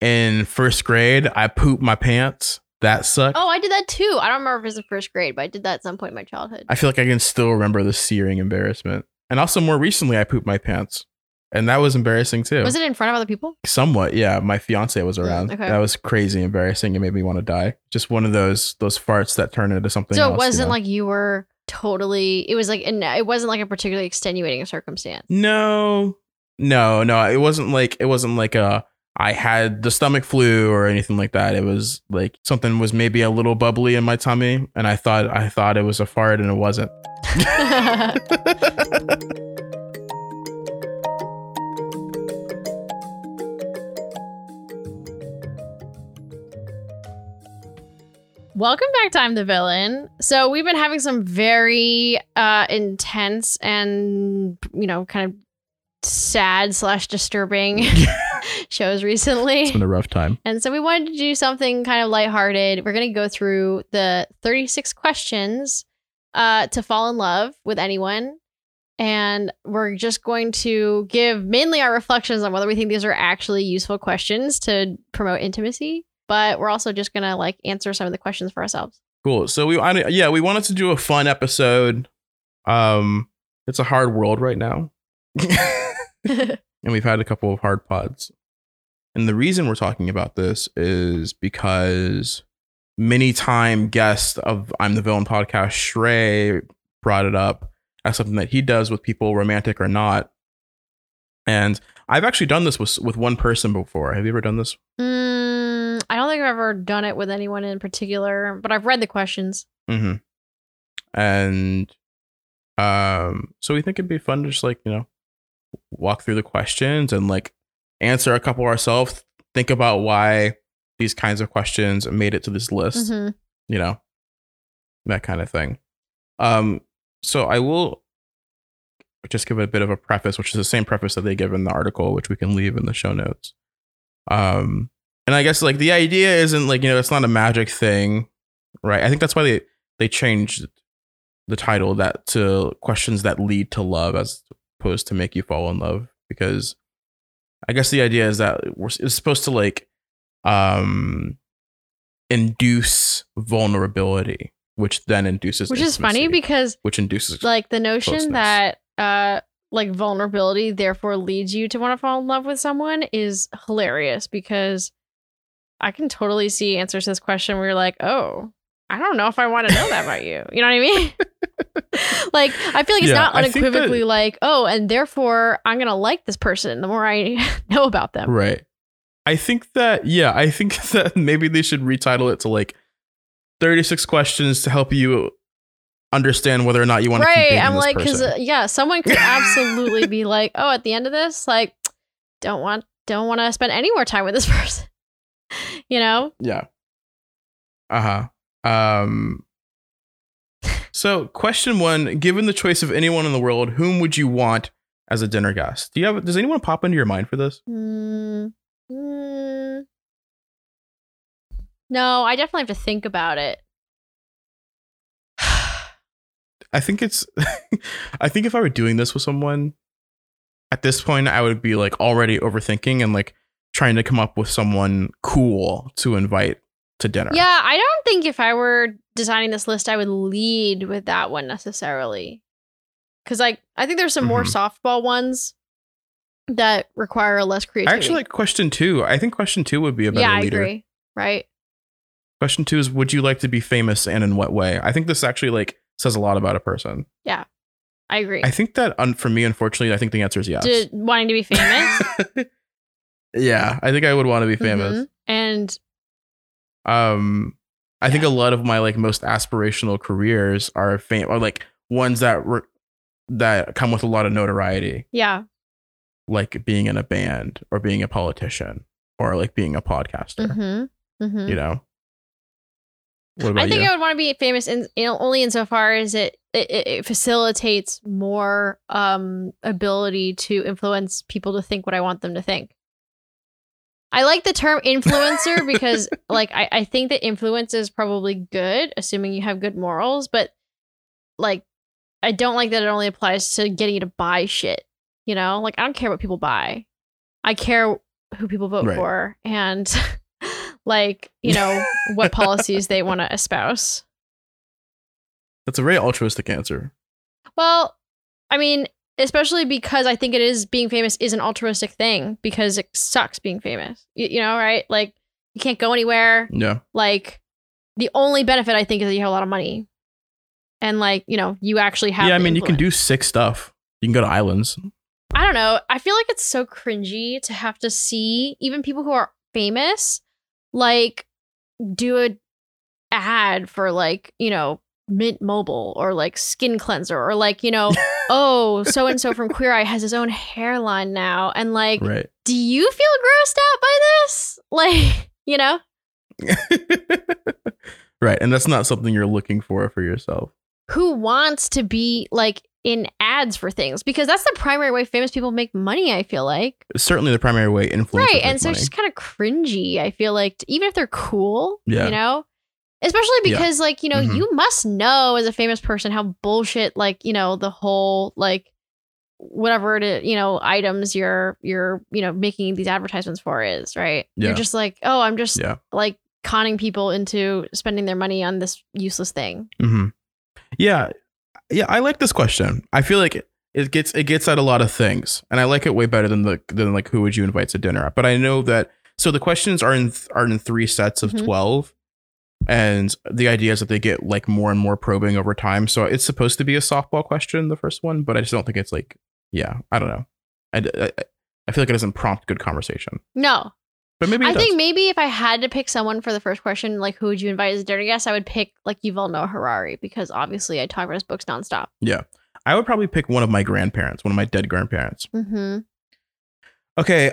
in first grade, I pooped my pants. That sucked. Oh, I did that too. I don't remember if it was in first grade, but I did that at some point in my childhood. I feel like I can still remember the searing embarrassment. And also more recently, I pooped my pants. And that was embarrassing too. Was it in front of other people? Somewhat, yeah. My fiance was around. Okay. That was crazy embarrassing. It made me want to die. Just one of those farts that turned into something else. So it wasn't like you were totally... It was like... And it wasn't like a particularly extenuating circumstance. No. It wasn't like I had the stomach flu or anything like that. It was like something was maybe a little bubbly in my tummy. And I thought it was a fart and it wasn't. Welcome back to I'm the Villain. So we've been having some very intense and, kind of sad/disturbing shows recently. It's been a rough time. And so we wanted to do something kind of lighthearted. We're going to go through the 36 questions to fall in love with anyone. And we're just going to give mainly our reflections on whether we think these are actually useful questions to promote intimacy. But we're also just going to answer some of the questions for ourselves. Cool. So we wanted to do a fun episode. It's a hard world right now. And we've had a couple of hard pods. And the reason we're talking about this is because many time guest of I'm the Villain podcast, Shrey, brought it up as something that he does with people, romantic or not. And I've actually done this with one person before. Have you ever done this? I don't think I've ever done it with anyone in particular, but I've read the questions. Mm-hmm. And so we think it'd be fun to just walk through the questions and answer a couple ourselves. Think about why these kinds of questions made it to this list. Mm-hmm. That kind of thing. So I will just give a bit of a preface, which is the same preface that they give in the article, which we can leave in the show notes. And I guess the idea isn't it's not a magic thing, right? I think that's why they changed the title that to questions that lead to love as opposed to make you fall in love, because I guess the idea is that it's supposed to induce vulnerability, which then induces intimacy, is funny because which induces the notion closeness. That vulnerability therefore leads you to want to fall in love with someone is hilarious because I can totally see answers to this question where you're oh, I don't know if I want to know that about you. You know what I mean? I feel it's not unequivocally oh, and therefore I'm going to like this person the more I know about them. Right. I think that maybe they should retitle it to 36 questions to help you understand whether or not you want to keep dating this person. Right. I'm someone could absolutely be oh, at the end of this, don't want to spend any more time with this person. Yeah. So question one, given the choice of anyone in the world, whom would you want as a dinner guest? Does anyone pop into your mind for this? No, I definitely have to think about it. I think if I were doing this with someone at this point, I would be already overthinking and trying to come up with someone cool to invite to dinner. Yeah, I don't think if I were designing this list, I would lead with that one necessarily. Because I think there's some more softball ones that require less creativity. I actually like question two. I think question two would be a better leader. Yeah, I agree. Right. Question two is, would you like to be famous and in what way? I think this actually says a lot about a person. Yeah, I agree. I think that for me, unfortunately, I think the answer is yes. Wanting to be famous? Yeah, I think I would want to be famous. Mm-hmm. And I think a lot of my most aspirational careers are ones that come with a lot of notoriety. Yeah. Like being in a band or being a politician or being a podcaster. Mm-hmm. Mm-hmm. What about you? I would want to be famous in only insofar as it facilitates more ability to influence people to think what I want them to think. I like the term influencer because I think that influence is probably good, assuming you have good morals, but I don't like that it only applies to getting you to buy shit. I don't care what people buy. I care who people vote right. for and like, you know, what policies they want to espouse. That's a very altruistic answer. Well, I mean, especially because I think it is being famous is an altruistic thing because it sucks being famous, you know, right? Like you can't go anywhere. Yeah. Like the only benefit I think is that you have a lot of money and like, you know, you actually have. Yeah. I mean, influence. You can do sick stuff. You can go to islands. I don't know. I feel like it's so cringy to have to see even people who are famous, like do a ad for like, you know, Mint Mobile or like skin cleanser or like, you know, oh, so and so from Queer Eye has his own hairline now. And like, right. Do you feel grossed out by this? Like, you know? Right. And that's not something you're looking for yourself. Who wants to be like in ads for things? Because that's the primary way famous people make money, I feel like. It's certainly the primary way influencers make money. Right. And so it's just kind of cringy, I feel like, even if they're cool, yeah. you know? Especially because, yeah. like, you know, mm-hmm. you must know as a famous person how bullshit, like, you know, the whole, like, whatever, to, you know, items you're, you know, making these advertisements for is, right? Yeah. You're just like, oh, I'm just, yeah. like, conning people into spending their money on this useless thing. Mm-hmm. Yeah. Yeah, I like this question. I feel like it gets at a lot of things, and I like it way better than like who would you invite to dinner. But I know that so the questions are in three sets of mm-hmm. 12. And the idea is that they get like more and more probing over time. So it's supposed to be a softball question, the first one, but I just don't think it's like, yeah, I don't know. I feel like it doesn't prompt good conversation. No, but maybe I think maybe if I had to pick someone for the first question, like who would you invite as a dinner guest, I would pick like Yuval Noah Harari because obviously I talk about his books nonstop. Yeah, I would probably pick one of my grandparents, one of my dead grandparents. Mm-hmm. Okay,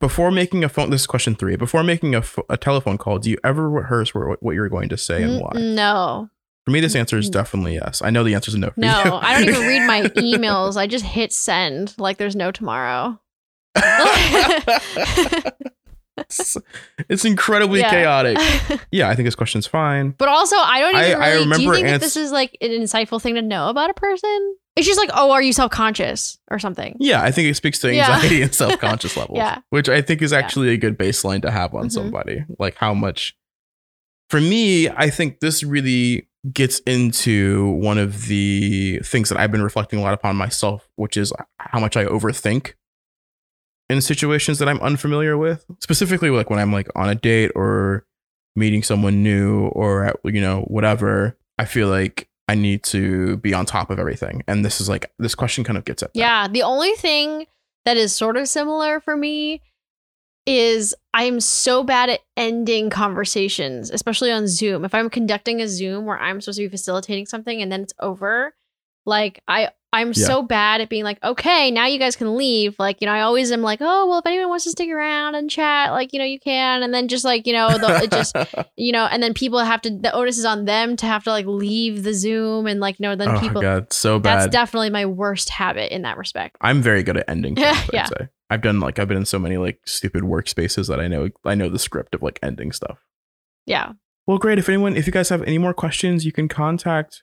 before making a phone, this is question 3. Before making a telephone call, do you ever rehearse what you're going to say and why? No. For me, this answer is definitely yes. I know the answer is no. No, I don't even read my emails. I just hit send like there's no tomorrow. It's incredibly chaotic. Yeah, I think this question's fine. But also, I don't even really, do you think that this is like an insightful thing to know about a person? It's just like, oh, are you self-conscious or something? Yeah, I think it speaks to anxiety and self-conscious levels, which I think is actually a good baseline to have on mm-hmm. somebody. Like how much, for me, I think this really gets into one of the things that I've been reflecting a lot upon myself, which is how much I overthink in situations that I'm unfamiliar with, specifically like when I'm like on a date or meeting someone new or, at, you know, whatever, I feel like I need to be on top of everything. And this is like, this question kind of gets at that. Yeah. The only thing that is sort of similar for me is I'm so bad at ending conversations, especially on Zoom. If I'm conducting a Zoom where I'm supposed to be facilitating something and then it's over, like I'm so bad at being like, okay, now you guys can leave. Like, you know, I always am like, oh, well, if anyone wants to stick around and chat, like, you know, you can. And then just like, you know, it just, you know, and then people have to, the onus is on them to have to like leave the Zoom and like, you know, then people. Oh God, so bad. That's definitely my worst habit in that respect. I'm very good at ending things, I'd say. I've been in so many like stupid workspaces that I know the script of like ending stuff. Yeah. Well, great. If you guys have any more questions, you can contact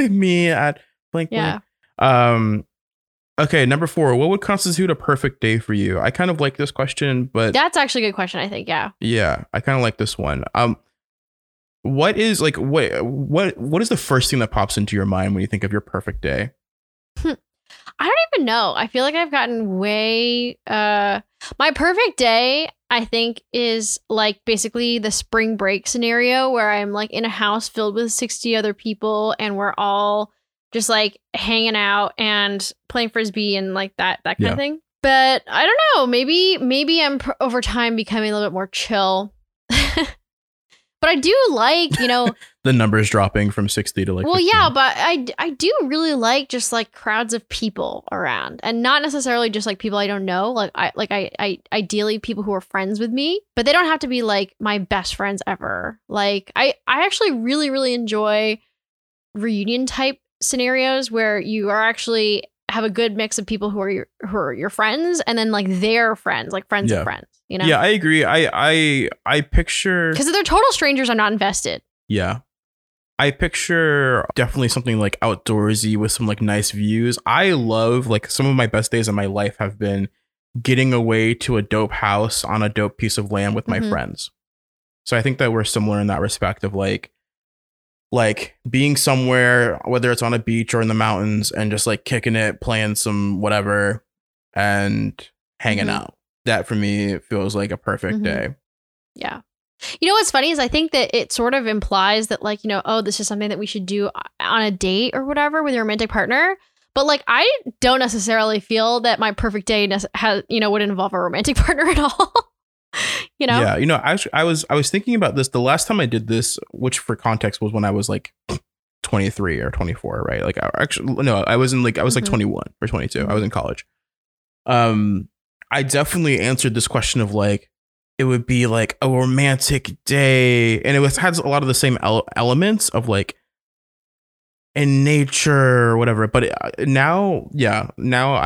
me at blank. Okay, number 4. What would constitute a perfect day for you? I kind of like this question, but that's actually a good question, I think. Yeah. Yeah, I kind of like this one. What is like what is the first thing that pops into your mind when you think of your perfect day? I don't even know. I feel like I've gotten way my perfect day, I think, is like basically the spring break scenario where I'm like in a house filled with 60 other people and we're all just like hanging out and playing Frisbee and like that kind of thing. But I don't know, maybe I'm over time becoming a little bit more chill. But I do like, you know, the numbers dropping from 60 to like, well, 15. Yeah, but I do really like just like crowds of people around and not necessarily just like people I don't know. Like I ideally people who are friends with me, but they don't have to be like my best friends ever. Like I actually really, really enjoy reunion type scenarios where you are actually have a good mix of people who are your friends and then like their friends, like friends of friends, you know? Yeah, I agree. I picture, because if they're total strangers, I'm not invested. Yeah. I picture definitely something like outdoorsy with some like nice views. I love, like, some of my best days in my life have been getting away to a dope house on a dope piece of land with my friends. So I think that we're similar in that respect of like being somewhere, whether it's on a beach or in the mountains, and just like kicking it, playing some whatever and hanging out. That for me feels like a perfect day. Yeah. You know what's funny is I think that it sort of implies that like, you know, oh, this is something that we should do on a date or whatever with your romantic partner. But like, I don't necessarily feel that my perfect day would involve a romantic partner at all. You know? Yeah. You know, I was thinking about this the last time I did this, which for context was when I was like 23 or 24, right? Like I was 21 or 22. I was in college. I definitely answered this question of like, it would be like a romantic day. And it had a lot of the same elements of like in nature or whatever. But now I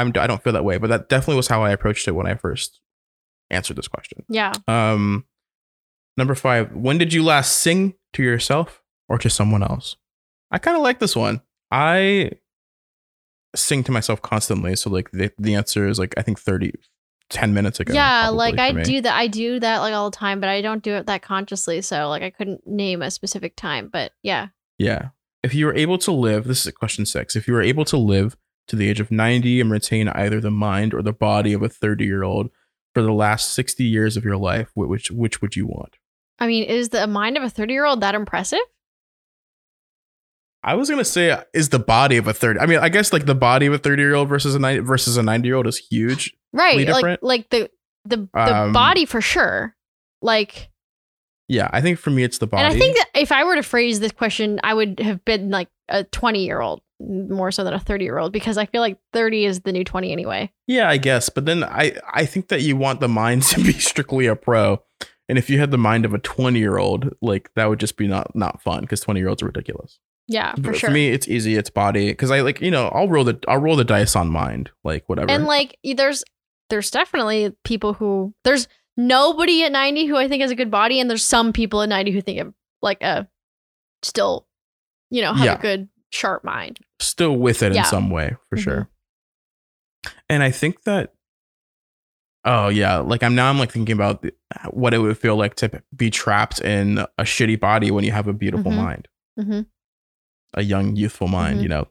don't feel that way. But that definitely was how I approached it when I first answered this question. Yeah. Number 5. When did you last sing to yourself or to someone else? I kind of like this one. I sing to myself constantly. So like the answer is like, I think 10 minutes ago. Yeah, like I do that like all the time, but I don't do it that consciously, so like I couldn't name a specific time, but yeah. Yeah. If you were able to live, this is question 6. If you were able to live to the age of 90 and retain either the mind or the body of a 30-year-old for the last 60 years of your life, which would you want? I mean, is the mind of a 30-year-old that impressive? I was going to say is the body of a 30. I mean, I guess like the body of a 30-year-old versus a 90-year-old is huge. Right. Like the body for sure. Like, yeah, I think for me, it's the body. And I think that if I were to phrase this question, I would have been like a 20-year-old more so than a 30-year-old, because I feel like 30 is the new 20 anyway. Yeah, I guess. But then I think that you want the mind to be strictly a pro. And if you had the mind of a 20-year-old, like that would just be not fun, because 20-year-olds are ridiculous. Yeah, for sure. For me, it's easy. It's body, because I like, you know, I'll roll the dice on mind, like whatever. And like there's definitely people who, there's nobody at 90 who I think has a good body. And there's some people at 90 who think of like still, you know, have a good sharp mind. Still with it in some way, for sure. And I think that, oh yeah, like I'm like thinking about what it would feel like to be trapped in a shitty body when you have a beautiful mind. A young, youthful mind, you know,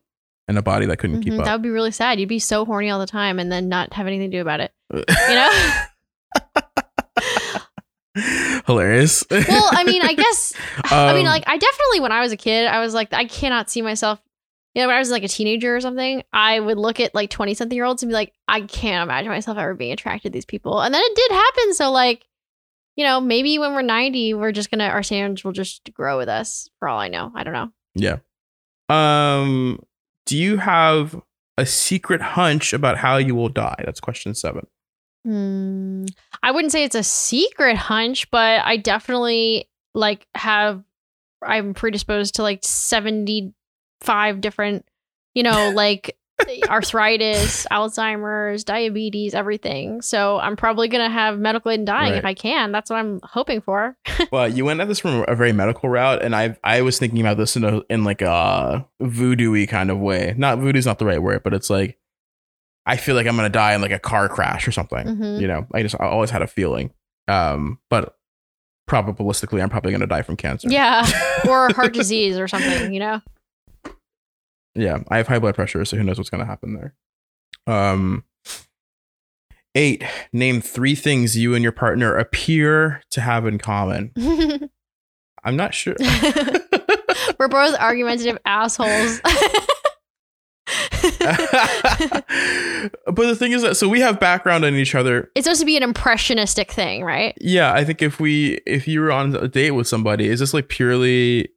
and a body that couldn't keep up. That would be really sad. You'd be so horny all the time and then not have anything to do about it. You know? Hilarious. Well, I mean, I guess, I definitely, when I was a kid, I was like, I cannot see myself. You know, when I was like a teenager or something, I would look at like 20-something-year-olds and be like, I can't imagine myself ever being attracted to these people. And then it did happen. So like, you know, maybe when we're 90, we're just going to, our standards will just grow with us for all I know. I don't know. Yeah. Do you have a secret hunch about how you will die? That's question 7. I wouldn't say it's a secret hunch, but I definitely like I'm predisposed to like 75 different, you know, like arthritis, Alzheimer's, diabetes, everything. So I'm probably going to have medical aid and dying if I can. That's what I'm hoping for. Well, you went at this from a very medical route. And I was thinking about this in like a voodoo-y kind of way. Not voodoo's not the right word, but it's like, I feel like I'm going to die in like a car crash or something. You know, I always had a feeling. But probabilistically, I'm probably going to die from cancer. Yeah. Or heart disease or something, you know? Yeah, I have high blood pressure, so who knows what's going to happen there. 8, name 3 things you and your partner appear to have in common. I'm not sure. We're both argumentative assholes. But the thing is that, so we have background on each other. It's supposed to be an impressionistic thing, right? Yeah, I think if you were on a date with somebody, is this like purely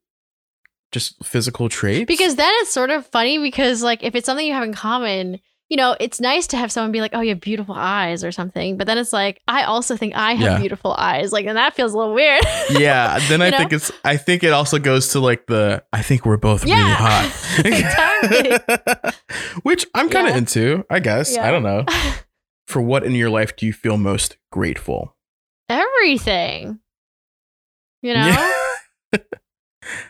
just physical traits? Because then it's sort of funny, because like if it's something you have in common, you know, it's nice to have someone be like, oh, you have beautiful eyes or something. But then it's like, I also think I have beautiful eyes. Like, and that feels a little weird. Yeah. Then I think I think it also goes to like I think we're both really hot. Exactly. Which I'm kind of into, I guess. Yeah. I don't know. For what in your life do you feel most grateful? Everything. You know? Yeah.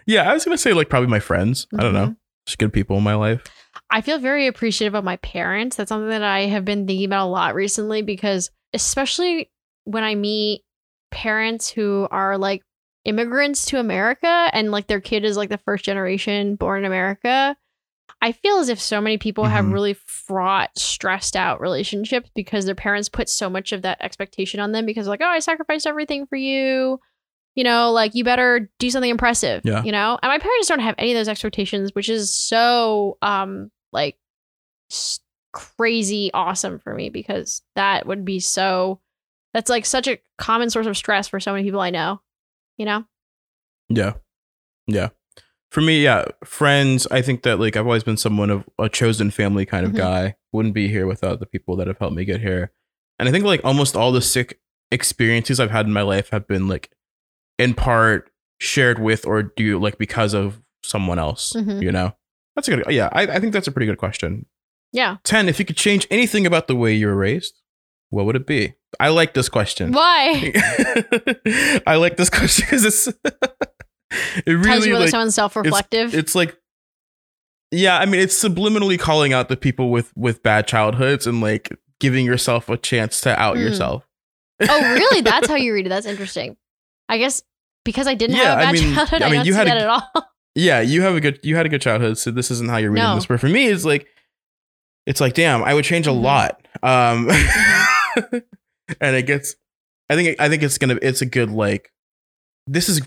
Yeah, I was going to say like probably my friends. I don't know. Just good people in my life. I feel very appreciative of my parents. That's something that I have been thinking about a lot recently, because especially when I meet parents who are like immigrants to America and like their kid is like the first generation born in America, I feel as if so many people mm-hmm. have really fraught, stressed out relationships because their parents put so much of that expectation on them, because like, oh, I sacrificed everything for you. You know, like you better do something impressive, yeah. you know, and my parents don't have any of those expectations, which is so like crazy awesome for me, because that would be so that's like such a common source of stress for so many people I know, you know? Yeah. Yeah. For me, yeah. Friends. I think that like I've always been someone of a chosen family kind of mm-hmm. guy. Wouldn't be here without the people that have helped me get here. And I think like almost all the sick experiences I've had in my life have been like in part shared with or do like because of someone else, mm-hmm. you know? That's a good, yeah, I think that's a pretty good question. Yeah. 10, if you could change anything about the way you were raised, what would it be? I like this question. Why? I like this question because it's... it really tells you whether like, someone's self-reflective. It's like, yeah, I mean, it's subliminally calling out the people with bad childhoods and like giving yourself a chance to out yourself. Oh, really? That's how you read it? That's interesting. I guess because I didn't have a bad childhood, I mean, you had that at all. Yeah, you had a good childhood, so this isn't how you're reading this. But for me, it's like, damn, I would change a lot. And it gets, I think it's a good like, this is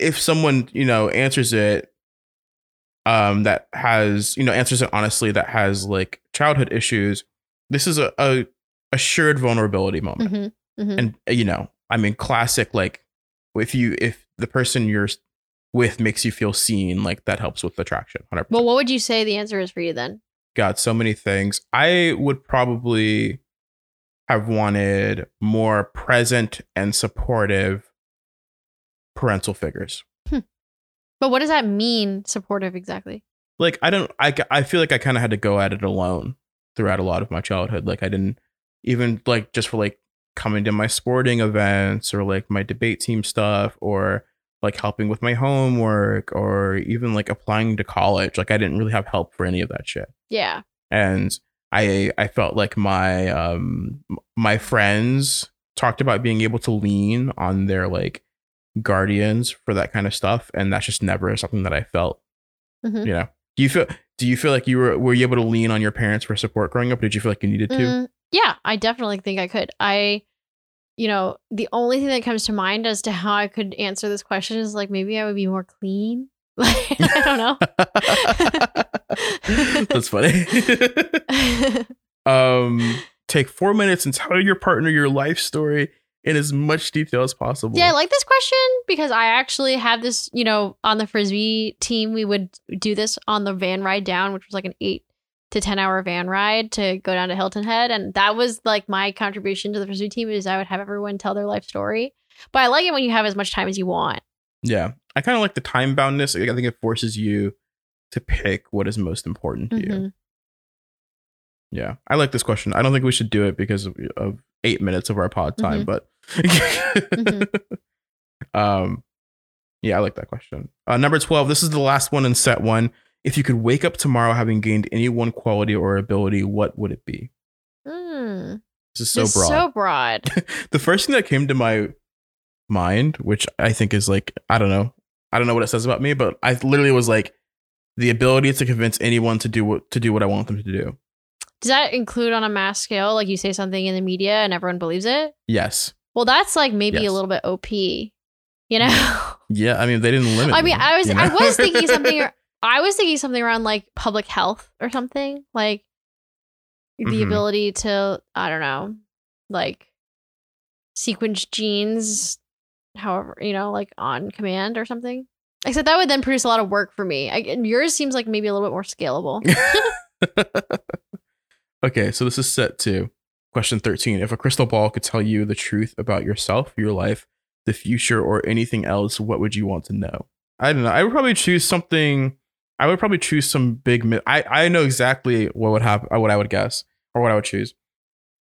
if someone answers it, that has answers it honestly, that has like childhood issues. This is a assured vulnerability moment, mm-hmm, mm-hmm. and I mean, classic, like if the person you're with makes you feel seen, like that helps with attraction. 100%. Well, what would you say the answer is for you then? God, so many things. I would probably have wanted more present and supportive parental figures. But what does that mean? Supportive exactly? Like, I feel like I kind of had to go at it alone throughout a lot of my childhood. Like I didn't even like just for like, coming to my sporting events or like my debate team stuff or like helping with my homework or even like applying to college. Like I didn't really have help for any of that shit. Yeah. And I felt like my my friends talked about being able to lean on their like guardians for that kind of stuff, and that's just never something that I felt. Mm-hmm. Do you feel like were you able to lean on your parents for support growing up? Or did you feel like you needed to? Yeah, I definitely think I could. The only thing that comes to mind as to how I could answer this question is like, maybe I would be more clean. Like, I don't know. That's funny. Take 4 minutes and tell your partner your life story in as much detail as possible. Yeah, I like this question because I actually have this, on the Frisbee team, we would do this on the van ride down, which was like an 8 to 10 hour van ride to go down to Hilton Head. And that was like my contribution to the Pursuit team, is I would have everyone tell their life story. But I like it when you have as much time as you want. Yeah. I kind of like the time boundness. I think it forces you to pick what is most important to mm-hmm. you. Yeah. I like this question. I don't think we should do it because of 8 minutes of our pod time, mm-hmm. but mm-hmm. Yeah, I like that question. Number 12. This is the last one in set one. If you could wake up tomorrow having gained any one quality or ability, what would it be? This is so broad. The first thing that came to my mind, which I think is like, I don't know what it says about me, but I literally was like, the ability to convince anyone to do what I want them to do. Does that include on a mass scale? Like you say something in the media and everyone believes it? Yes. Well, that's like maybe a little bit OP, Yeah, I mean, they didn't limit me. I was thinking something around like public health or something, like the mm-hmm. ability to, I don't know, like sequence genes, however, like on command or something. Except that would then produce a lot of work for me. Yours seems like maybe a little bit more scalable. Okay, so this is set to question 13. If a crystal ball could tell you the truth about yourself, your life, the future, or anything else, what would you want to know? I don't know. I would probably choose something. I would probably choose some big. I know exactly what would happen, what I would guess, or what I would choose.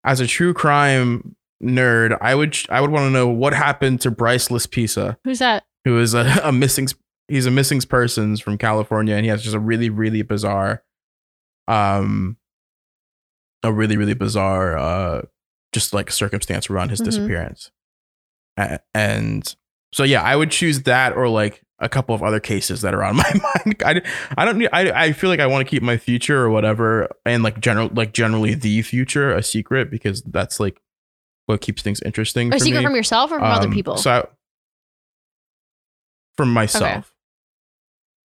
As a true crime nerd, I would want to know what happened to Bryce Lispisa. Who's that? Who is a missing? He's a missing persons from California, and he has just a really, really bizarre a really, really bizarre just like circumstance around his disappearance. And so, yeah, I would choose that or like a couple of other cases that are on my mind. I feel like I want to keep my future or whatever, and like generally the future a secret, because that's like what keeps things interesting. A secret from yourself or from other people? So from myself. Okay.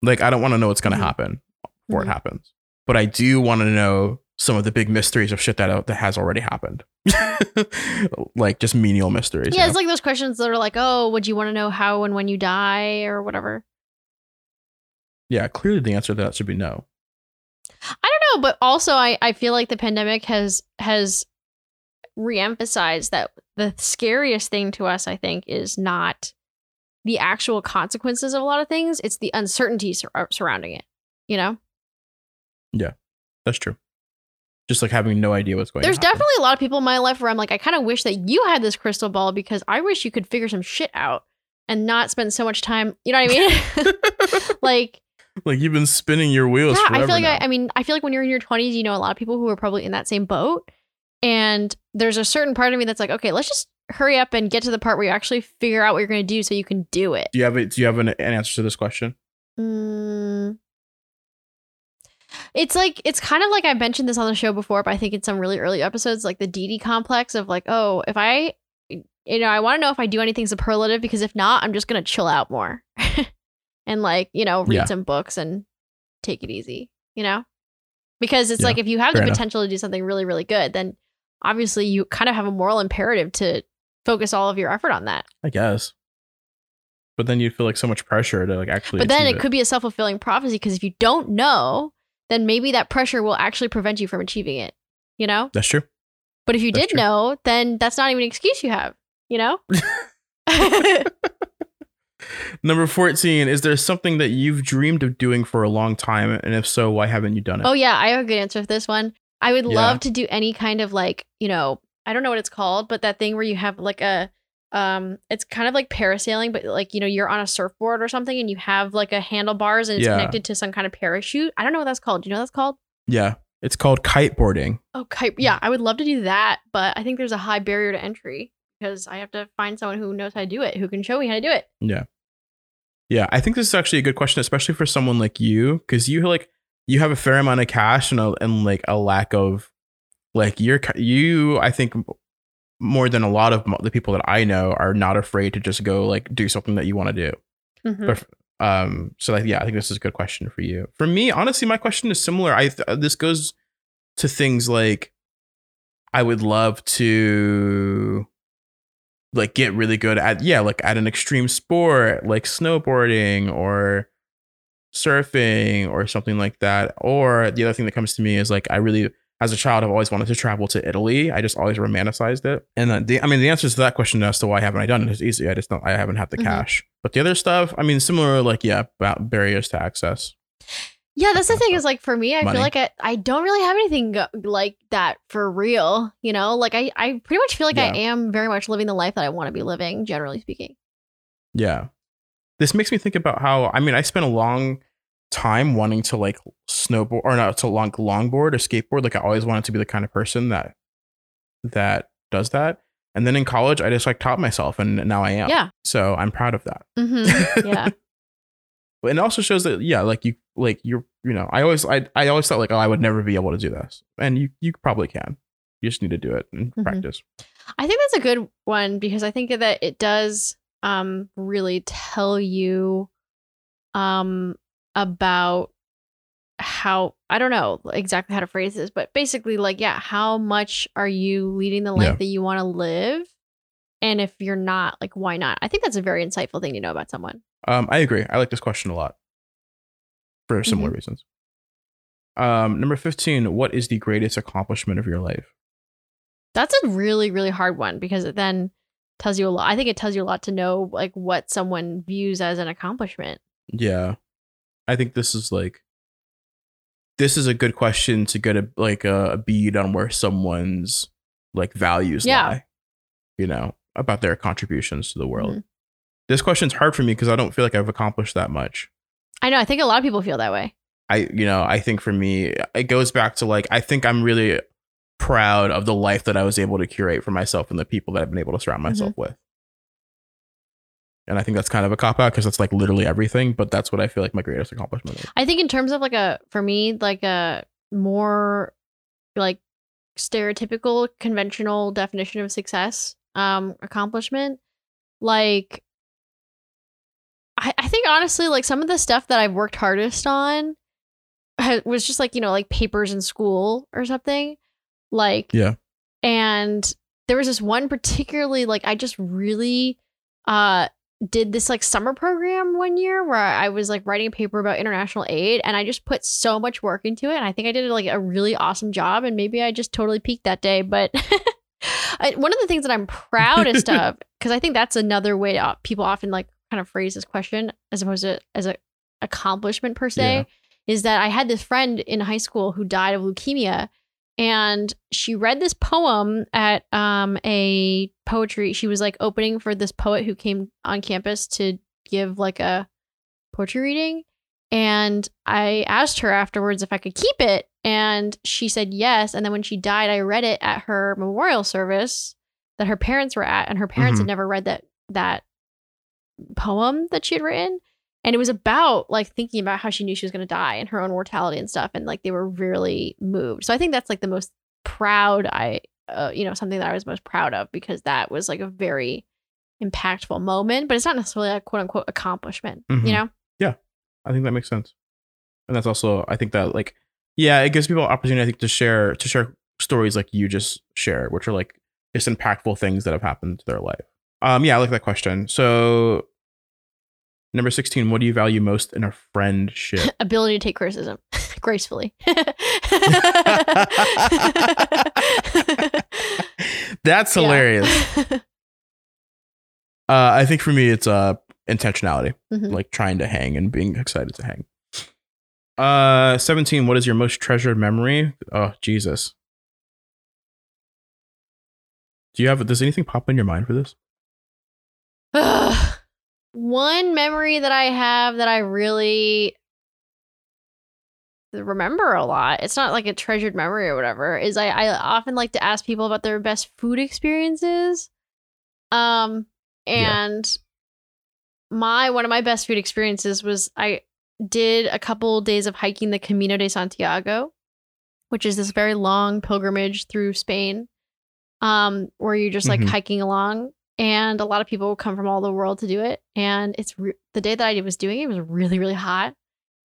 Like, I don't want to know what's going to happen before it happens, but I do want to know some of the big mysteries of shit that has already happened. Like just menial mysteries. Yeah, you know? It's like those questions that are like, oh, would you want to know how and when you die or whatever? Yeah, clearly the answer to that should be no. I don't know, but also I feel like the pandemic has reemphasized that the scariest thing to us, I think, is not the actual consequences of a lot of things. It's the uncertainty surrounding it, you know? Yeah, that's true. Just like having no idea what's going on. There's definitely a lot of people in my life where I'm like, I kind of wish that you had this crystal ball, because I wish you could figure some shit out and not spend so much time. You know what I mean? like you've been spinning your wheels. Yeah, forever. I feel like now. I feel like when you're in your 20s, you know, a lot of people who are probably in that same boat. And there's a certain part of me that's like, okay, let's just hurry up and get to the part where you actually figure out what you're going to do so you can do it. Do you have an answer to this question? It's kind of like, I mentioned this on the show before, but I think in some really early episodes, like the Didi complex of like, oh, if I, you know, I want to know if I do anything superlative, because if not, I'm just going to chill out more and like, you know, read some books and take it easy, you know, because it's like, if you have the potential to do something really, really good, then obviously you kind of have a moral imperative to focus all of your effort on that, I guess. But then you feel like so much pressure to like actually, but then it could be a self-fulfilling prophecy, because if you don't know, then maybe that pressure will actually prevent you from achieving it, you know? That's true. But if you did know, then that's not even an excuse you have, you know? Number 14, is there something that you've dreamed of doing for a long time? And if so, why haven't you done it? Oh, yeah, I have a good answer for this one. I would love to do any kind of like, you know, I don't know what it's called, but that thing where you have like a, it's kind of like parasailing, but like, you know, you're on a surfboard or something and you have like a handlebars and it's connected to some kind of parachute. I don't know what that's called. Do you know what that's called? Yeah. It's called kiteboarding. Oh, yeah. I would love to do that, but I think there's a high barrier to entry because I have to find someone who knows how to do it, who can show me how to do it. Yeah. Yeah. I think this is actually a good question, especially for someone like you, because you like, you have a fair amount of cash and like a lack of like you, I think, more than a lot of the people that I know are not afraid to just go like do something that you want to do. But, so like, yeah, I think this is a good question for you. For me, honestly, my question is similar. This goes to things like, I would love to like get really good at, like at an extreme sport, like snowboarding or surfing or something like that. Or the other thing that comes to me is like, as a child, I've always wanted to travel to Italy. I just always romanticized it. And then the answers to that question as to why haven't I done it is easy. I haven't had the cash. But the other stuff, I mean, similar, like, barriers to access. Yeah, that's the thing is like, for me, I feel like I don't really have anything like that for real. You know, like I pretty much feel like I am very much living the life that I want to be living, generally speaking. Yeah. This makes me think about how, I mean, I spent a long time wanting to like snowboard or not to longboard or skateboard. Like I always wanted to be the kind of person that does that. And then in college, I just like taught myself, and now I am. Yeah. So I'm proud of that. Yeah. But it also shows that like you're I always thought like, oh, I would never be able to do this, and you probably can. You just need to do it and practice. I think that's a good one, because I think that it does really tell you about how, I don't know exactly how to phrase this, but basically like, how much are you leading the life that you want to live? And if you're not, like, why not? I think that's a very insightful thing to know about someone. I agree. I like this question a lot for similar reasons. Number 15, what is the greatest accomplishment of your life? That's a really, really hard one, because it then tells you a lot. I think it tells you a lot to know like what someone views as an accomplishment. Yeah. I think this is a good question to get a bead on where someone's like values lie, you know, about their contributions to the world. This question's hard for me because I don't feel like I've accomplished that much. I know. I think a lot of people feel that way. I think for me, it goes back to like, I think I'm really proud of the life that I was able to curate for myself and the people that I've been able to surround myself mm-hmm. with. And I think that's kind of a cop out because that's like literally everything, but that's what I feel like my greatest accomplishment is. I think in terms of like for me, more like stereotypical conventional definition of success, accomplishment, like I think honestly, like some of the stuff that I've worked hardest on was just like, you know, like papers in school or something. Like, yeah. And there was this one particularly, like, I just really did this like summer program one year where I was like writing a paper about international aid, and I just put so much work into it. And I think I did like a really awesome job, and maybe I just totally peaked that day. But one of the things that I'm proudest of, because I think that's another way people often like kind of phrase this question as opposed to as a accomplishment per se, is that I had this friend in high school who died of leukemia, and she read this poem at a poetry. She was like opening for this poet who came on campus to give like a poetry reading. And I asked her afterwards if I could keep it, and she said yes. And then when she died, I read it at her memorial service that her parents were at, and her parents had never read that poem that she had written. And it was about like thinking about how she knew she was going to die and her own mortality and stuff. And like they were really moved. So I think that's like the most proud something that I was most proud of, because that was like a very impactful moment, but it's not necessarily a quote unquote accomplishment, you know? Yeah. I think that makes sense. And that's also, I think that like, yeah, it gives people opportunity, I think, to share stories like you just shared, which are like just impactful things that have happened to their life. Yeah, I like that question. So number 16, what do you value most in a friendship? Ability to take criticism gracefully. That's hilarious. I think for me, it's intentionality, like trying to hang and being excited to hang. 17, what is your most treasured memory? Oh, Jesus. Does anything pop in your mind for this? One memory that I have that I really remember a lot, it's not like a treasured memory or whatever, is I often like to ask people about their best food experiences. One of my best food experiences was I did a couple days of hiking the Camino de Santiago, which is this very long pilgrimage through Spain, where you're just like hiking along. And a lot of people come from all the world to do it. And it's the day that I was doing it was really, really hot,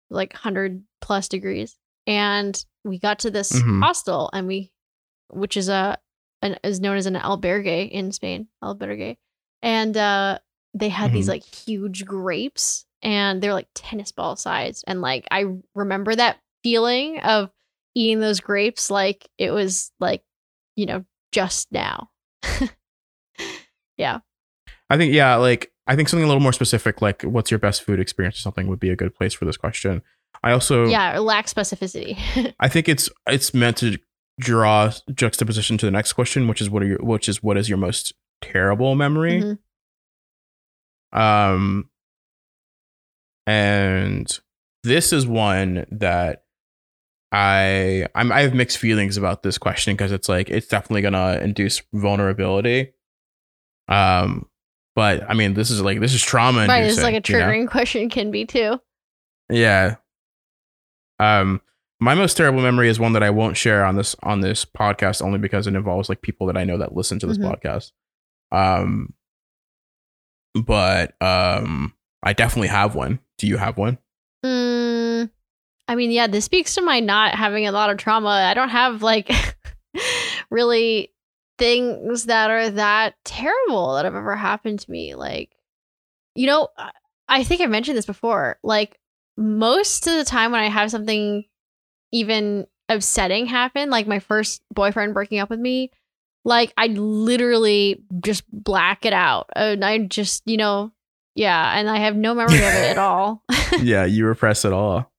like 100 plus degrees. And we got to this hostel, and which is known as an albergue in Spain, albergue. And they had these like huge grapes, and they're like tennis ball sized. And like I remember that feeling of eating those grapes, like it was like, you know, just now. Yeah. I think something a little more specific, like what's your best food experience or something, would be a good place for this question. I also lack specificity. I think it's meant to draw juxtaposition to the next question, which is what is your most terrible memory? And this is one that I have mixed feelings about this question, because it's like it's definitely gonna induce vulnerability. But I mean, this is trauma. Right, it's like a triggering question can be too. Yeah. My most terrible memory is one that I won't share on this podcast, only because it involves like people that I know that listen to this podcast. But I definitely have one. Do you have one? I mean, yeah, this speaks to my not having a lot of trauma. I don't have like really things that are that terrible that have ever happened to me. Like, you know, I think I've mentioned this before, like most of the time when I have something even upsetting happen, like my first boyfriend breaking up with me, like I literally just black it out, and I just, you know, and I have no memory of it at all. Yeah, you repress it all.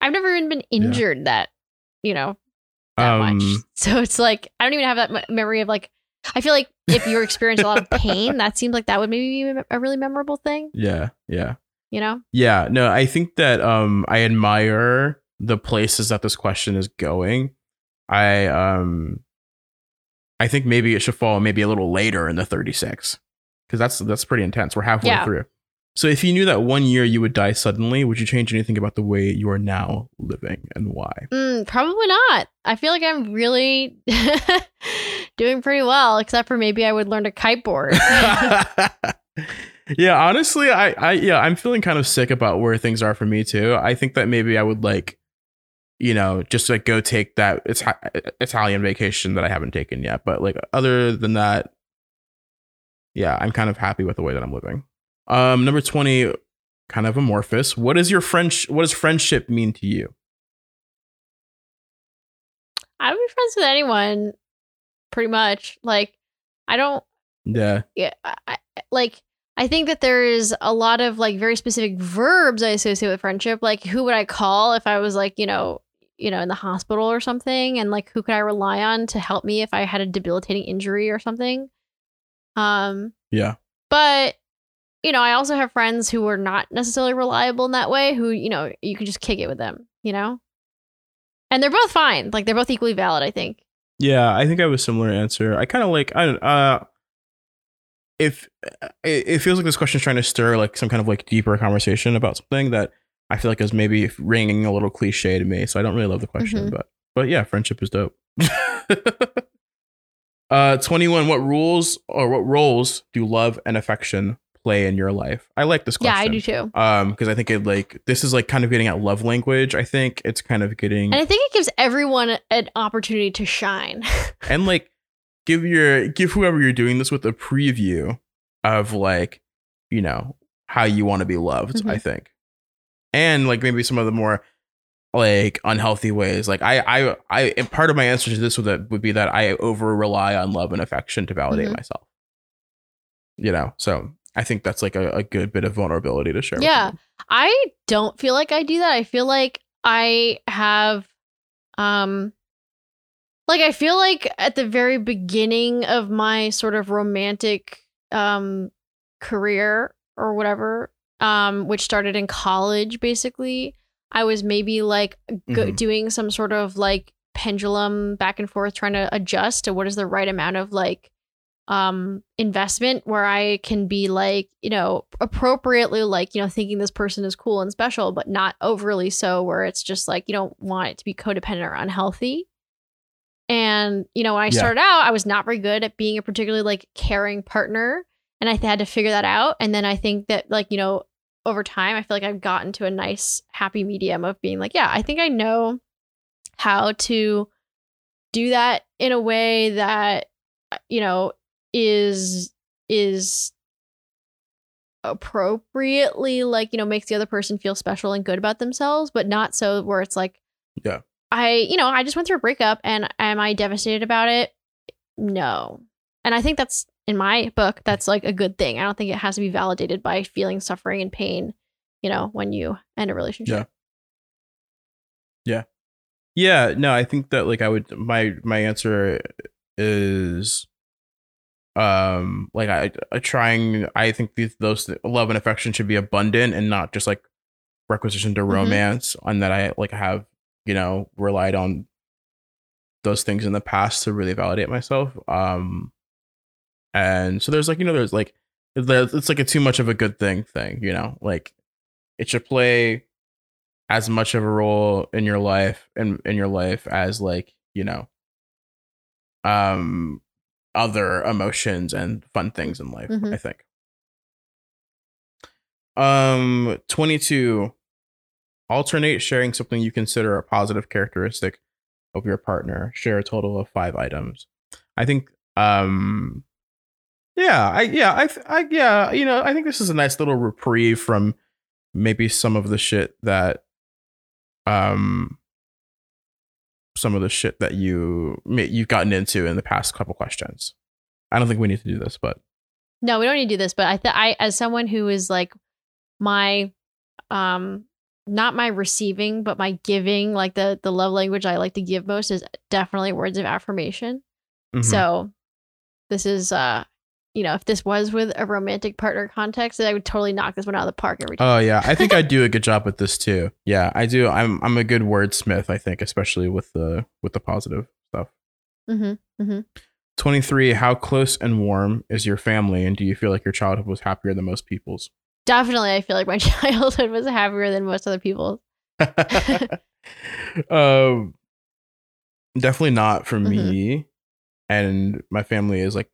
I've never even been injured that, you know, that much. So it's like I don't even have that memory of, like, I feel like if you experience a lot of pain, that seems like that would maybe be a really memorable thing. Yeah. You know? Yeah. No, I think that I admire the places that this question is going. I think maybe it should fall maybe a little later in the 36, because that's pretty intense. We're halfway through. So if you knew that one year you would die suddenly, would you change anything about the way you are now living, and why? Probably not. I feel like I'm really doing pretty well, except for maybe I would learn to kiteboard. Yeah, honestly, I'm feeling kind of sick about where things are for me too. I think that maybe I would just like go take that Italian vacation that I haven't taken yet. But like other than that, yeah, I'm kind of happy with the way that I'm living. Number 20, kind of amorphous. What does friendship mean to you? I would be friends with anyone, pretty much. Like, I don't. Yeah. Yeah. I think that there is a lot of like very specific verbs I associate with friendship. Like, who would I call if I was like, in the hospital or something, and like, who could I rely on to help me if I had a debilitating injury or something? Yeah. But I also have friends who are not necessarily reliable in that way, who, you can just kick it with them, and they're both fine. Like, they're both equally valid, I think. Yeah, I think I have a similar answer. I kind of like, I don't if it feels like this question is trying to stir like some kind of like deeper conversation about something that I feel like is maybe ringing a little cliche to me. So I don't really love the question, but yeah, friendship is dope. 21, what roles do love and affection play in your life? I like this question. Yeah, I do too. Because I think it like this is like kind of getting at love language. I think it's kind of getting, and I think it gives everyone an opportunity to shine. And like give whoever you're doing this with a preview of like how you want to be loved. I think, and like maybe some of the more like unhealthy ways. Like I and part of my answer to this would be that I over rely on love and affection to validate myself. So I think that's like a good bit of vulnerability to share. Yeah. I don't feel like I do that. I feel like I have, I feel like at the very beginning of my sort of romantic, career or whatever, which started in college, basically, I was maybe like doing some sort of like pendulum back and forth, trying to adjust to what is the right amount of like, investment, where I can be like, appropriately, like, thinking this person is cool and special, but not overly so where it's just like, you don't want it to be codependent or unhealthy. And, when I started out, I was not very good at being a particularly like caring partner, and I had to figure that out. And then I think that like, over time, I feel like I've gotten to a nice happy medium of being like, yeah, I think I know how to do that in a way that, is appropriately like makes the other person feel special and good about themselves, but not so where it's like, I just went through a breakup, and am I devastated about it? No. And I think that's, in my book, that's like a good thing. I don't think it has to be validated by feeling suffering and pain when you end a relationship. Yeah No, I think that like I would, my answer is I think those love and affection should be abundant and not just like requisitioned to romance, and that I like have relied on those things in the past to really validate myself, and so there's like there's like it's like a too much of a good thing, like it should play as much of a role in your life and in your life as like other emotions and fun things in life. I think 22, alternate sharing something you consider a positive characteristic of your partner. Share a total of 5 items. I think I think this is a nice little reprieve from maybe some of the shit that you've gotten into in the past couple questions. I don't think we need to do this, but no, we don't need to do this. But I, as someone who is like my, not my receiving, but my giving, like the love language I like to give most is definitely words of affirmation. So this is you know, if this was with a romantic partner context, I would totally knock this one out of the park every time. Oh yeah. I think I do a good job with this too. Yeah, I do. I'm a good wordsmith, I think, especially with the positive stuff. Mm-hmm. Mm-hmm. 23, how close and warm is your family, and do you feel like your childhood was happier than most people's? Definitely, I feel like my childhood was happier than most other people's. Definitely not for me, and my family is like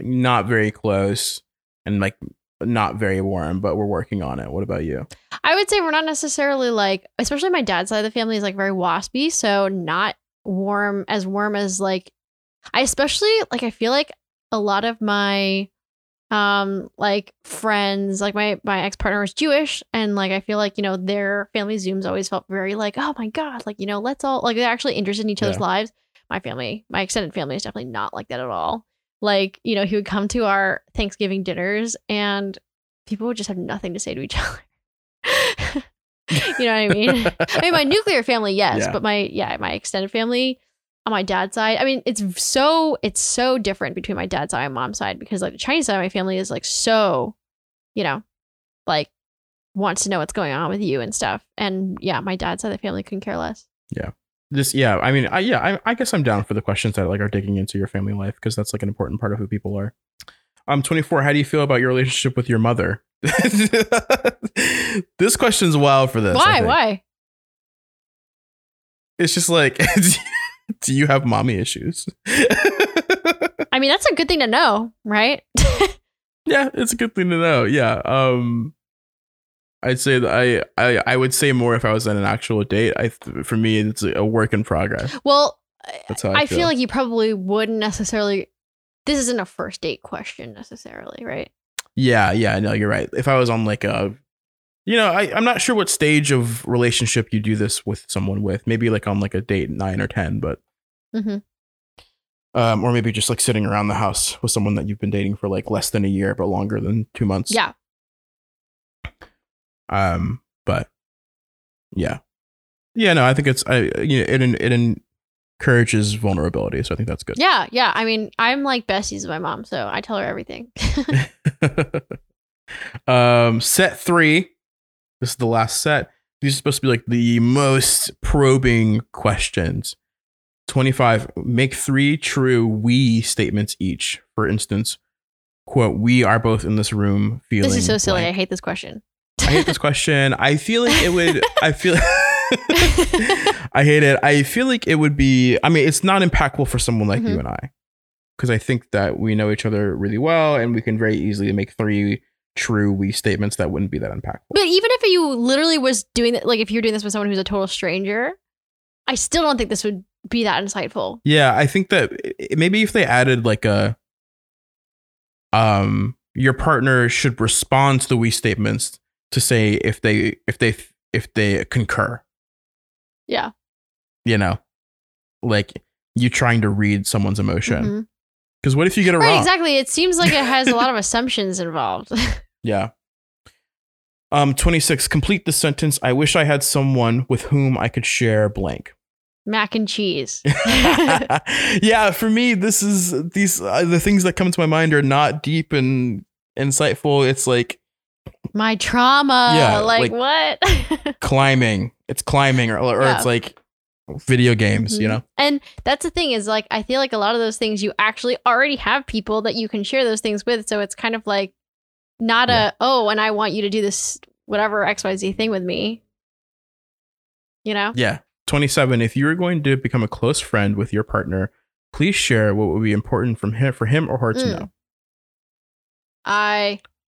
not very close and like not very warm, but we're working on it. What about you? I would say we're not necessarily like, especially my dad's side of the family is like very waspy, so not warm as like, I especially like, I feel like a lot of my like friends, like my ex-partner was Jewish, and like I feel like, you know, their family Zooms always felt very like, oh my god, like, you know, let's all like, they're actually interested in each other's lives. My family, my extended family is definitely not like that at all. Like, you know, he would come to our Thanksgiving dinners and people would just have nothing to say to each other. You know what I mean? I mean, my nuclear family, yes, but my extended family on my dad's side, I mean, it's so different between my dad's side and mom's side, because like the Chinese side of my family is like so, you know, like wants to know what's going on with you and stuff. And yeah, my dad's side of the family couldn't care less. Yeah. This, yeah, I mean, I guess I'm down for the questions that like are digging into your family life, because that's like an important part of who people are. 24, how do you feel about your relationship with your mother? This question's wild for this. Why? It's just like, do you have mommy issues? I mean, that's a good thing to know, right? Yeah, it's a good thing to know. Yeah. I'd say that I would say more if I was on an actual date. For me, it's a work in progress. Well, that's how I feel like you probably wouldn't necessarily. This isn't a first date question necessarily, right? Yeah, no, you're right. If I was on like a, you know, I'm not sure what stage of relationship you do this with someone with. Maybe like on like a date 9 or 10, but, or maybe just like sitting around the house with someone that you've been dating for like less than a year, but longer than 2 months. Yeah. But yeah, no, I think it's, you know, it encourages vulnerability. So I think that's good. Yeah. I mean, I'm like besties with my mom, so I tell her everything. Set 3. This is the last set. These are supposed to be like the most probing questions. 25, make 3 true we statements each. For instance, quote, we are both in this room feeling. This is so silly. I hate this question. I feel like it would. I hate it. I feel like it would be. I mean, it's not impactful for someone like you and I, because I think that we know each other really well, and we can very easily make 3 true we statements that wouldn't be that impactful. But even if you literally was doing that, like if you're doing this with someone who's a total stranger, I still don't think this would be that insightful. Yeah, I think that maybe if they added like a, your partner should respond to the we statements. To say if they concur. Yeah. You know, like you trying to read someone's emotion. Because what if you get it wrong? Exactly. It seems like it has a lot of assumptions involved. Yeah. 26, complete the sentence. I wish I had someone with whom I could share blank. Mac and cheese. Yeah. For me, the things that come to my mind are not deep and insightful. It's like, my trauma, yeah, like what? Climbing, it's climbing, or it's like video games, you know. And that's the thing is, like, I feel like a lot of those things you actually already have people that you can share those things with, so it's kind of like not a and I want you to do this whatever XYZ thing with me, you know. 27, if you were going to become a close friend with your partner, please share what would be important from him for him or her to know.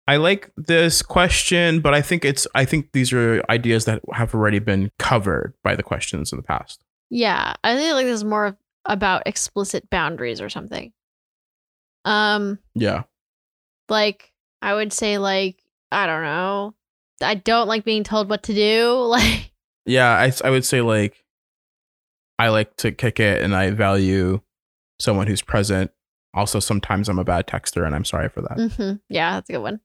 I like this question, but I think these are ideas that have already been covered by the questions in the past. Yeah, I think like this is more about explicit boundaries or something. Yeah. Like I would say, like, I don't know. I don't like being told what to do. Like. Yeah, I would say like I like to kick it, and I value someone who's present. Also, sometimes I'm a bad texter, and I'm sorry for that. Yeah, that's a good one.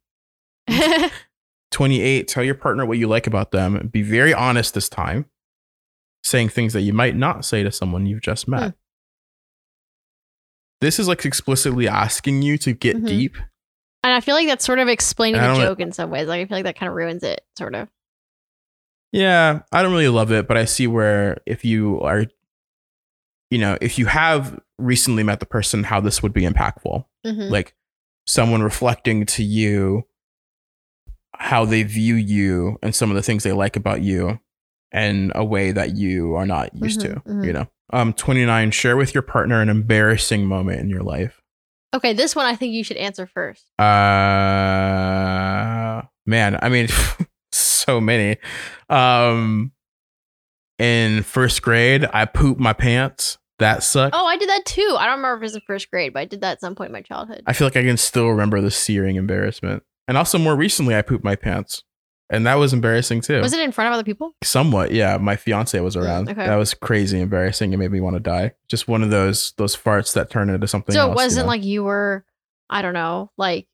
28, tell your partner what you like about them. Be very honest this time, saying things that you might not say to someone you've just met. This is like explicitly asking you to get deep And I feel like that's sort of explaining the joke in some ways. Like, I feel like that kind of ruins it, sort of. Yeah, I don't really love it, but I see where if you are, you know, if you have recently met the person, how this would be impactful. Mm-hmm. Like someone reflecting to you how they view you and some of the things they like about you in a way that you are not used to, you know. 29, share with your partner an embarrassing moment in your life. Okay, this one I think you should answer first. Man, I mean, so many. In first grade, I pooped my pants. That sucked. Oh, I did that too. I don't remember if it was in first grade, but I did that at some point in my childhood. I feel like I can still remember the searing embarrassment. And also more recently, I pooped my pants. And that was embarrassing too. Was it in front of other people? Somewhat, yeah. My fiance was around. Okay. That was crazy embarrassing. It made me want to die. Just one of those farts that turned into something else. So it wasn't like you were, I don't know, like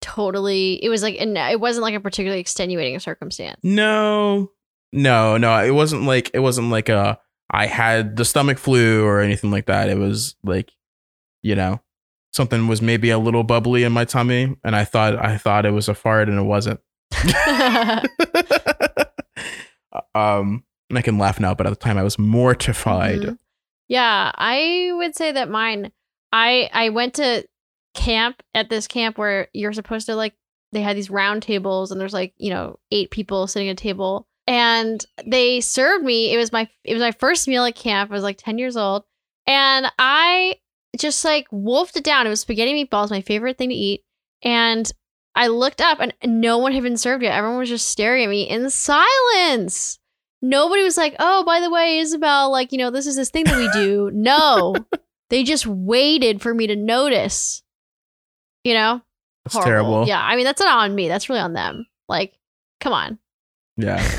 totally, it was like, and it wasn't like a particularly extenuating circumstance. No. It wasn't like I had the stomach flu or anything like that. It was like, you know, something was maybe a little bubbly in my tummy and I thought it was a fart and it wasn't. And I can laugh now, but at the time I was mortified. Mm-hmm. Yeah, I would say that mine. I went to camp at this camp where you're supposed to like they had these round tables and there's like, you know, 8 people sitting at a table and they served me. It was my first meal at camp. I was like 10 years old and I just like wolfed it down. It was spaghetti and meatballs, my favorite thing to eat, and I looked up and no one had been served yet. Everyone was just staring at me in silence. Nobody was like, oh, by the way, Isabel, like, you know, this is this thing that we do. No, they just waited for me to notice, you know? That's terrible. Yeah. I mean, that's not on me. That's really on them. Like, come on. Yeah.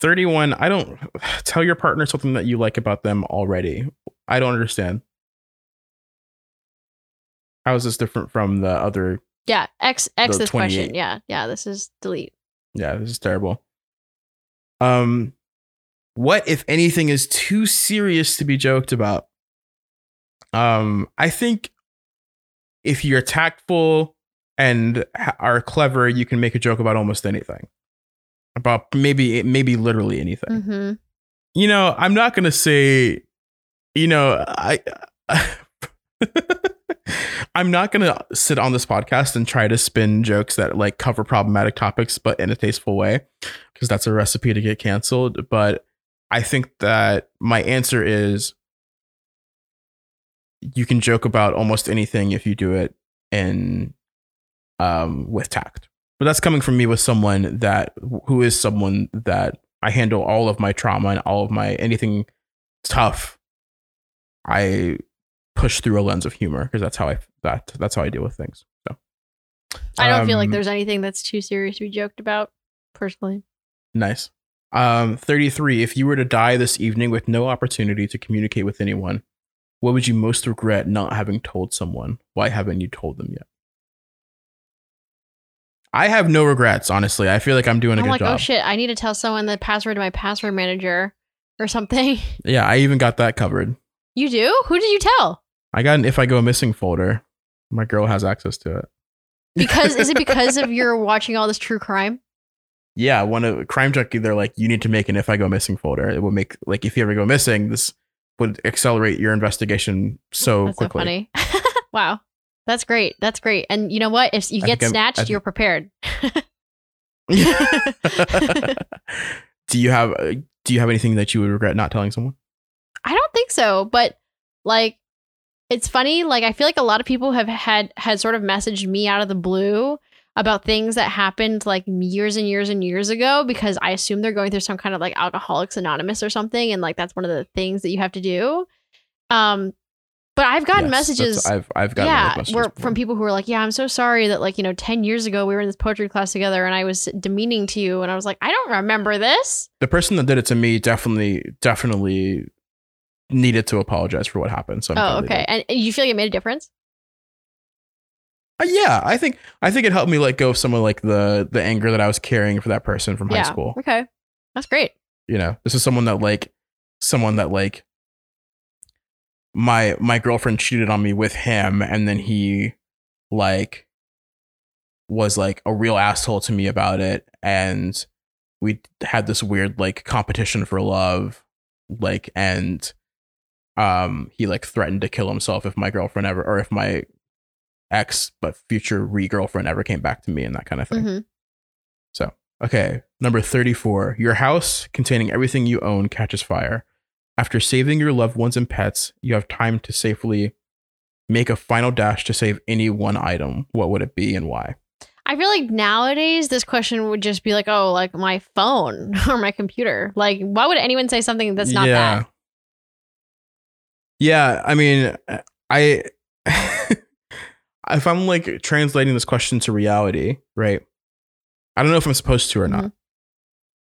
31. I don't tell your partner something that you like about them already. I don't understand. How is this different from the other? Yeah, X this question. Yeah, this is delete. Yeah, this is terrible. What, if anything, is too serious to be joked about? I think if you're tactful and are clever, you can make a joke about almost anything. About maybe literally anything. Mm-hmm. You know, I'm not going to say, you know, I'm not going to sit on this podcast and try to spin jokes that like cover problematic topics, but in a tasteful way, because that's a recipe to get canceled. But I think that my answer is you can joke about almost anything if you do it in with tact. But that's coming from me with someone that I handle all of my trauma and all of my anything tough. I push through a lens of humor because that's how I deal with things. So I don't feel like there's anything that's too serious to be joked about personally. Nice. 33, if you were to die this evening with no opportunity to communicate with anyone, what would you most regret not having told someone? Why haven't you told them yet? I have no regrets, honestly. I feel like I'm doing a good job. I'm like, oh shit, I need to tell someone the password to my password manager or something. Yeah, I even got that covered. You do? Who did you tell? I got an If I Go Missing folder. My girl has access to it. Is it because of you're watching all this true crime? Yeah, one of Crime Junkie, they're like, you need to make an If I Go Missing folder. It will make, like, if you ever go missing, this would accelerate your investigation so quickly. That's so funny. Wow. That's great. And you know what? If you get snatched, you're prepared. Do you have anything that you would regret not telling someone? I don't think so, but like, it's funny. Like, I feel like a lot of people had sort of messaged me out of the blue about things that happened like years and years and years ago, because I assume they're going through some kind of like Alcoholics Anonymous or something. And like, that's one of the things that you have to do. But I've gotten messages. I've gotten messages from people who are like, yeah, I'm so sorry that like, you know, 10 years ago we were in this poetry class together and I was demeaning to you. And I was like, I don't remember this. The person that did it to me definitely needed to apologize for what happened. So okay. And you feel like it made a difference? Yeah, I think it helped me let go of some of like the anger that I was carrying for that person from high school. Okay, that's great. You know, this is someone that my girlfriend cheated on me with him, and then he like was like a real asshole to me about it, and we had this weird like competition for love, like, and he like threatened to kill himself if my girlfriend ever, or if my ex but future re-girlfriend ever came back to me, and that kind of thing. Mm-hmm. So okay, number 34, your house containing everything you own catches fire. After saving your loved ones and pets, you have time to safely make a final dash to save any one item. What would it be and why? I feel like nowadays this question would just be like, oh, like my phone or my computer. Like, why would anyone say something that's not that? Yeah, I mean, I if I'm like translating this question to reality, right? I don't know if I'm supposed to or not.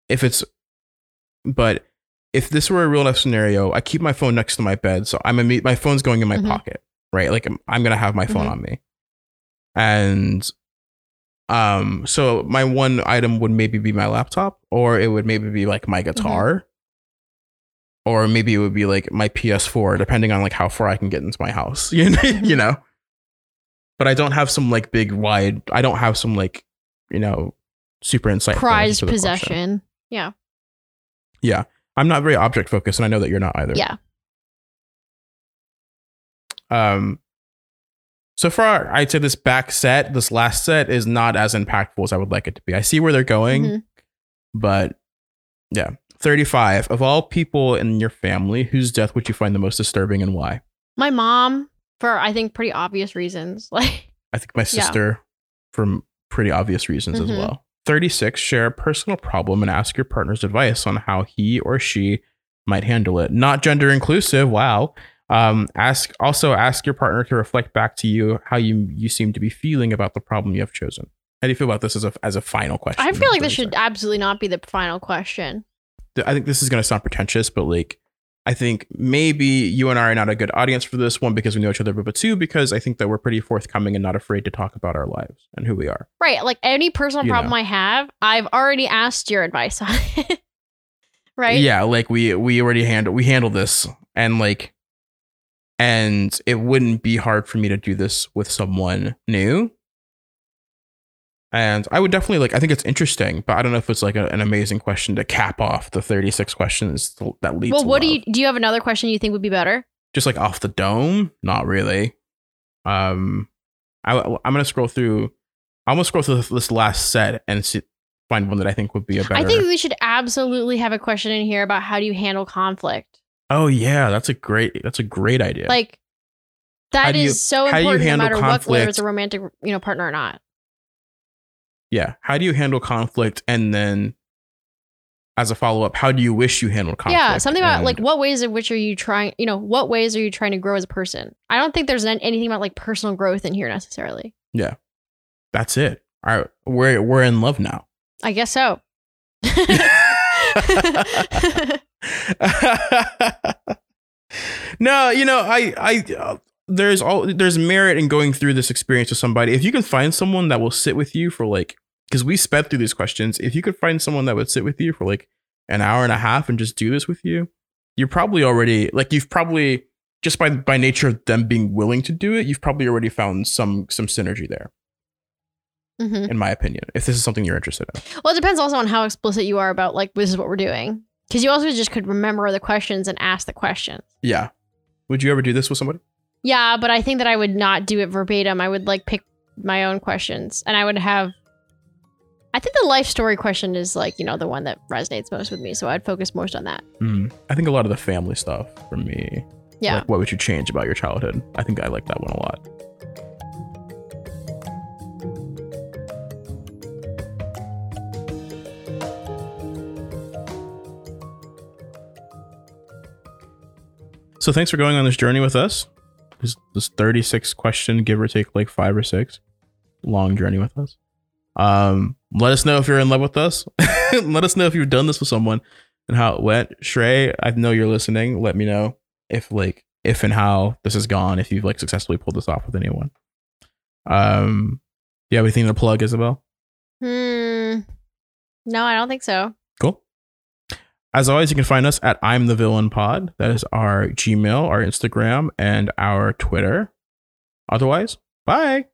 If it's, but if this were a real life scenario, I keep my phone next to my bed, so my phone's going in my pocket, right? Like I'm gonna have my phone on me, and so my one item would maybe be my laptop, or it would maybe be like my guitar, or maybe it would be like my PS4, depending on like how far I can get into my house, you know. But I don't have some like big wide. I don't have some like, you know, super insightful prized possession question. Yeah, I'm not very object focused, and I know that you're not either. Yeah. So far, I'd say this last set is not as impactful as I would like it to be. I see where they're going, but yeah. 35, of all people in your family, whose death would you find the most disturbing and why? My mom, for I think pretty obvious reasons. Like, I think my sister, for pretty obvious reasons as well. 36, share a personal problem and ask your partner's advice on how he or she might handle it. Not gender inclusive. Wow. Ask your partner to reflect back to you how you seem to be feeling about the problem you have chosen. How do you feel about this as a final question? I feel like this should absolutely not be the final question. I think this is going to sound pretentious, but like, I think maybe you and I are not a good audience for this one, because we know each other, but two, because I think that we're pretty forthcoming and not afraid to talk about our lives and who we are. Right. Like any personal problem I have, I've already asked your advice on it. Right. Yeah. Like we already handle this, and like, and it wouldn't be hard for me to do this with someone new. And I would definitely I think it's interesting, but I don't know if it's like an amazing question to cap off the 36 questions that leads. Well, do you have another question you think would be better? Just like off the dome? Not really. I'm gonna scroll through. I'm gonna scroll through this last set and find one that I think would be a better. I think we should absolutely have a question in here about how do you handle conflict. Oh yeah, that's a great idea. Like that is so important, no matter what, whether it's a romantic partner or not. Yeah. How do you handle conflict? And then as a follow up, how do you wish you handled conflict? Yeah. Something about like what ways are you trying to grow as a person? I don't think there's anything about like personal growth in here necessarily. Yeah. That's it. All right. We're in love now. I guess so. No, there's merit in going through this experience with somebody. If you can find someone that will sit with you for like, because we sped through these questions, if you could find someone that would sit with you for like an hour and a half and just do this with you, you're probably already like, you've probably just by nature of them being willing to do it, you've probably already found some synergy there. Mm-hmm. In my opinion, if this is something you're interested in. Well, it depends also on how explicit you are about like, this is what we're doing. Because you also just could remember the questions and ask the questions. Yeah. Would you ever do this with somebody? Yeah, but I think that I would not do it verbatim. I would like pick my own questions, and I would have. I think the life story question is like, the one that resonates most with me. So I'd focus most on that. I think a lot of the family stuff for me. Yeah. Like, what would you change about your childhood? I think I like that one a lot. So thanks for going on this journey with us. This 36 question, give or take like 5 or 6, long journey with us. Let us know if you're in love with us. Let us know if you've done this with someone and how it went. Shrey, I know you're listening. Let me know if and how this has gone, if you've like successfully pulled this off with anyone. Do you have anything to plug, Isabel? No, I don't think so. Cool. As always, you can find us at I'm the Villain Pod. That is our Gmail, our Instagram, and our Twitter. Otherwise, bye.